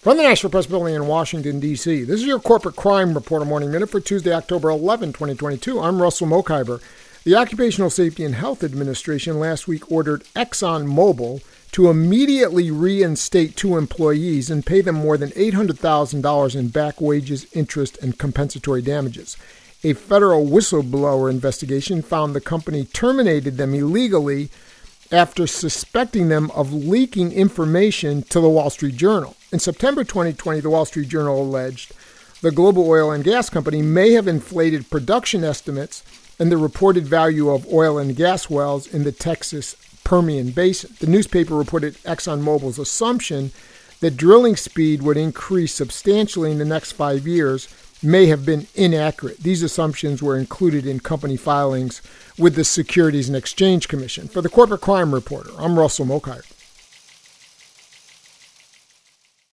From the National Press Building in Washington, D.C., this is your Corporate Crime Reporter Morning Minute for Tuesday, October 11, 2022. I'm Russell Mokhiber. The Occupational Safety and Health Administration last week ordered ExxonMobil to immediately reinstate two employees and pay them more than $800,000 in back wages, interest, and compensatory damages. A federal whistleblower investigation found the company terminated them illegally after suspecting them of leaking information to the Wall Street Journal. In September 2020, the Wall Street Journal alleged the global oil and gas company may have inflated production estimates and the reported value of oil and gas wells in the Texas Permian Basin. The newspaper reported ExxonMobil's assumption that drilling speed would increase substantially in the next 5 years may have been inaccurate. These assumptions were included in company filings with the Securities and Exchange Commission. For the Corporate Crime Reporter, I'm Russell Mokhiber.